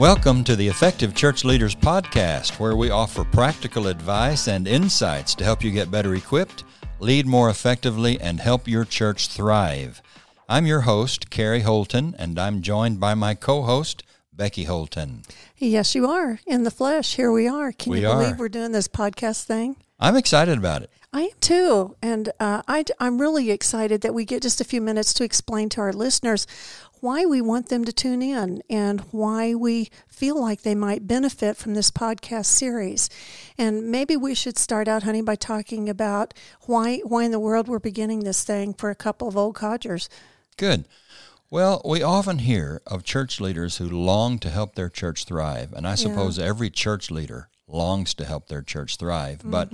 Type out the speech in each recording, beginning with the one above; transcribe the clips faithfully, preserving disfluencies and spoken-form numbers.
Welcome to the Effective Church Leaders Podcast, where we offer practical advice and insights to help you get better equipped, lead more effectively, and help your church thrive. I'm your host, Carrie Holton, and I'm joined by my co-host, Becky Holton. Yes, you are. In the flesh, here we are. Can we you believe are. we're doing this podcast thing? I'm excited about it. I am too, and uh, I, I'm really excited that we get just a few minutes to explain to our listeners why we want them to tune in and why we feel like they might benefit from this podcast series. And maybe we should start out, honey, by talking about why why in the world we're beginning this thing for a couple of old codgers. Good. Well, we often hear of church leaders who long to help their church thrive, and I suppose yeah. every church leader longs to help their church thrive, mm-hmm. but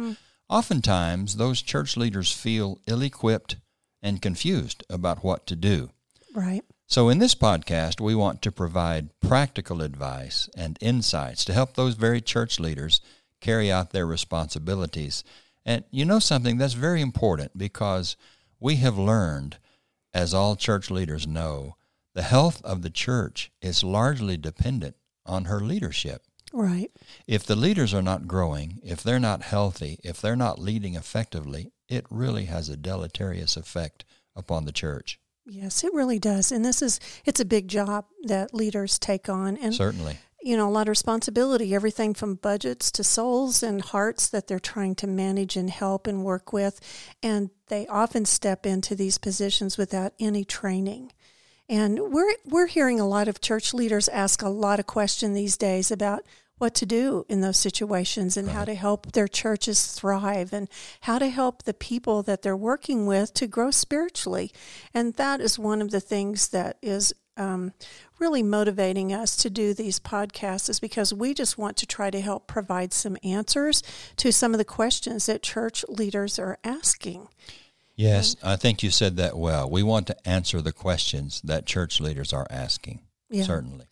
oftentimes those church leaders feel ill-equipped and confused about what to do. Right. So in this podcast, we want to provide practical advice and insights to help those very church leaders carry out their responsibilities. And you know something that's very important, because we have learned, as all church leaders know, the health of the church is largely dependent on her leadership. Right. If the leaders are not growing, if they're not healthy, if they're not leading effectively, it really has a deleterious effect upon the church. Yes, it really does. And this is, it's a big job that leaders take on. And, certainly. You know, a lot of responsibility, everything from budgets to souls and hearts that they're trying to manage and help and work with. And they often step into these positions without any training. And we're we're hearing a lot of church leaders ask a lot of questions these days about what to do in those situations and right. how to help their churches thrive and how to help the people that they're working with to grow spiritually. And that is one of the things that is um, really motivating us to do these podcasts, is because we just want to try to help provide some answers to some of the questions that church leaders are asking. Yes, I think you said that well. We want to answer the questions that church leaders are asking, yeah. certainly.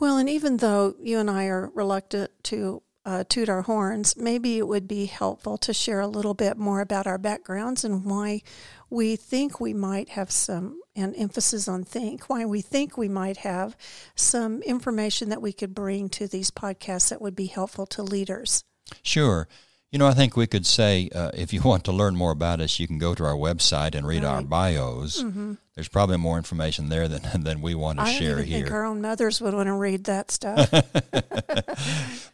Well, and even though you and I are reluctant to uh, toot our horns, maybe it would be helpful to share a little bit more about our backgrounds and why we think we might have some, and emphasis on think, why we think we might have some information that we could bring to these podcasts that would be helpful to leaders. Sure. You know, I think we could say, uh, if you want to learn more about us, you can go to our website and read right. our bios. Mm-hmm. There's probably more information there than than we want to I share here. I don't even think our own mothers would want to read that stuff.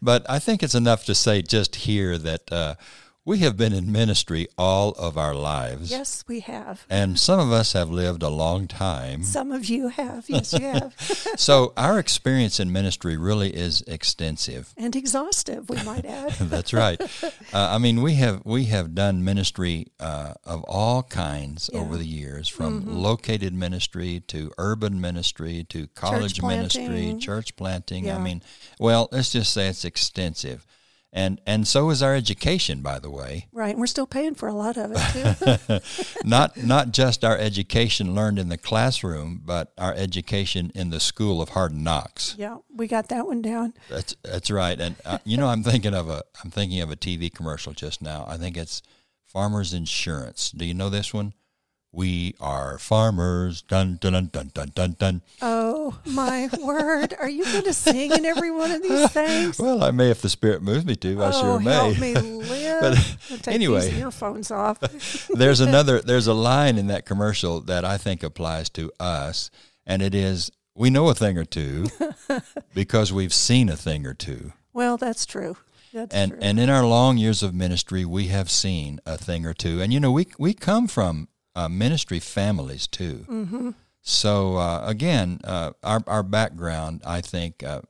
But I think it's enough to say just here that uh, we have been in ministry all of our lives. Yes, we have. And some of us have lived a long time. Some of you have. Yes, you have. So our experience in ministry really is extensive. And exhaustive, we might add. That's right. Uh, I mean, we have we have done ministry uh, of all kinds yeah. over the years, from mm-hmm. located ministry to urban ministry to college church ministry, church planting. Yeah. I mean, well, let's just say it's extensive. And and so is our education, by the way. Right, and we're still paying for a lot of it, too. not not just our education learned in the classroom, but our education in the school of hard knocks. Yeah, we got that one down. That's that's right. And uh, you know, I'm thinking of a I'm thinking of a T V commercial just now. I think it's Farmers Insurance. Do you know this one? We are farmers. Dun, dun, dun, dun, dun, dun, dun. Oh, my word. Are you going to sing in every one of these things? Well, I may, if the Spirit moves me to. I oh, sure may. Help me live. But I'll take anyway, these earphones off. there's another, there's a line in that commercial that I think applies to us, and it is, we know a thing or two because we've seen a thing or two. Well, that's true. That's and, true. And in our long years of ministry, we have seen a thing or two. And, you know, we we come from Uh, ministry families too. Mm-hmm. So uh, again, uh, our our background, I think, uh,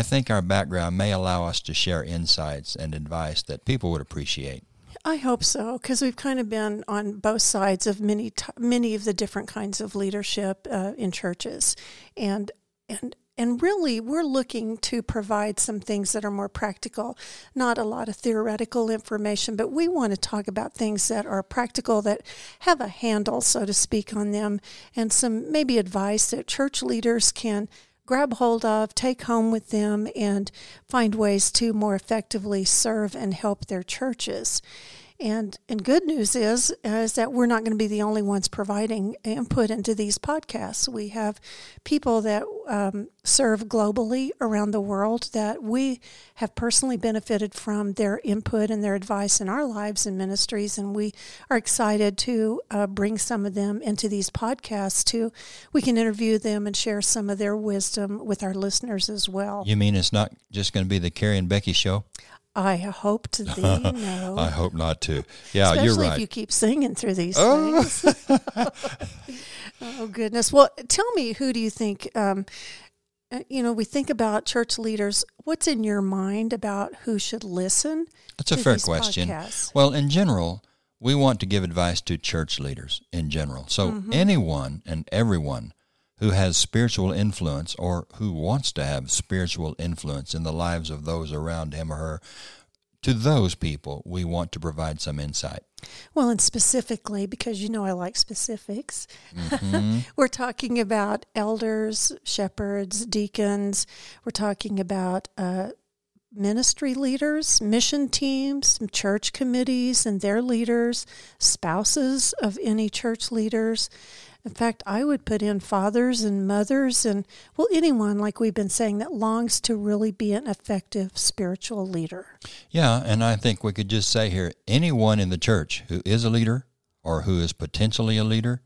I think our background may allow us to share insights and advice that people would appreciate. I hope so, because we've kind of been on both sides of many t- many of the different kinds of leadership uh, in churches, and and. And really, we're looking to provide some things that are more practical, not a lot of theoretical information, but we want to talk about things that are practical, that have a handle, so to speak, on them, and some maybe advice that church leaders can grab hold of, take home with them, and find ways to more effectively serve and help their churches. And and good news is, uh, is that we're not going to be the only ones providing input into these podcasts. We have people that um, serve globally around the world that we have personally benefited from their input and their advice in our lives and ministries, and we are excited to uh, bring some of them into these podcasts too. We can interview them and share some of their wisdom with our listeners as well. You mean it's not just going to be the Carrie and Becky show? I hope to thee, no. I hope not to. Yeah, Especially you're right. Especially if you keep singing through these oh. things. Oh, goodness. Well, tell me, who do you think, um, you know, we think about church leaders. What's in your mind about who should listen That's to a fair these question. Podcasts? Well, in general, we want to give advice to church leaders in general. So mm-hmm. anyone and everyone who has spiritual influence or who wants to have spiritual influence in the lives of those around him or her, to those people, we want to provide some insight. Well, and specifically, because you know I like specifics, mm-hmm. we're talking about elders, shepherds, deacons. We're talking about uh, ministry leaders, mission teams, church committees and their leaders, spouses of any church leaders. In fact, I would put in fathers and mothers and, well, anyone, like we've been saying, that longs to really be an effective spiritual leader. Yeah, and I think we could just say here, anyone in the church who is a leader or who is potentially a leader,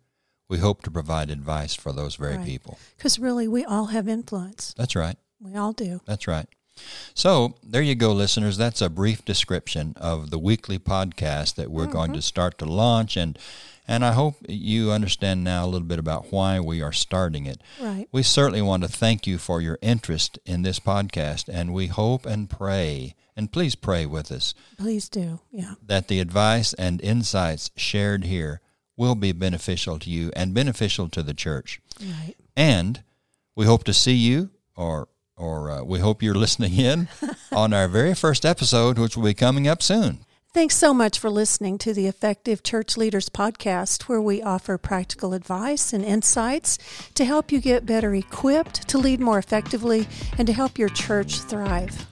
we hope to provide advice for those very right. people. Because really, we all have influence. That's right. We all do. That's right. So there you go, listeners. That's a brief description of the weekly podcast that we're mm-hmm. going to start to launch. And and I hope you understand now a little bit about why we are starting it. Right. We certainly want to thank you for your interest in this podcast, and we hope and pray, and please pray with us. Please do, yeah. That the advice and insights shared here will be beneficial to you and beneficial to the church. Right. And we hope to see you or or uh, we hope you're listening in on our very first episode, which will be coming up soon. Thanks so much for listening to the Effective Church Leaders Podcast, where we offer practical advice and insights to help you get better equipped to lead more effectively and to help your church thrive.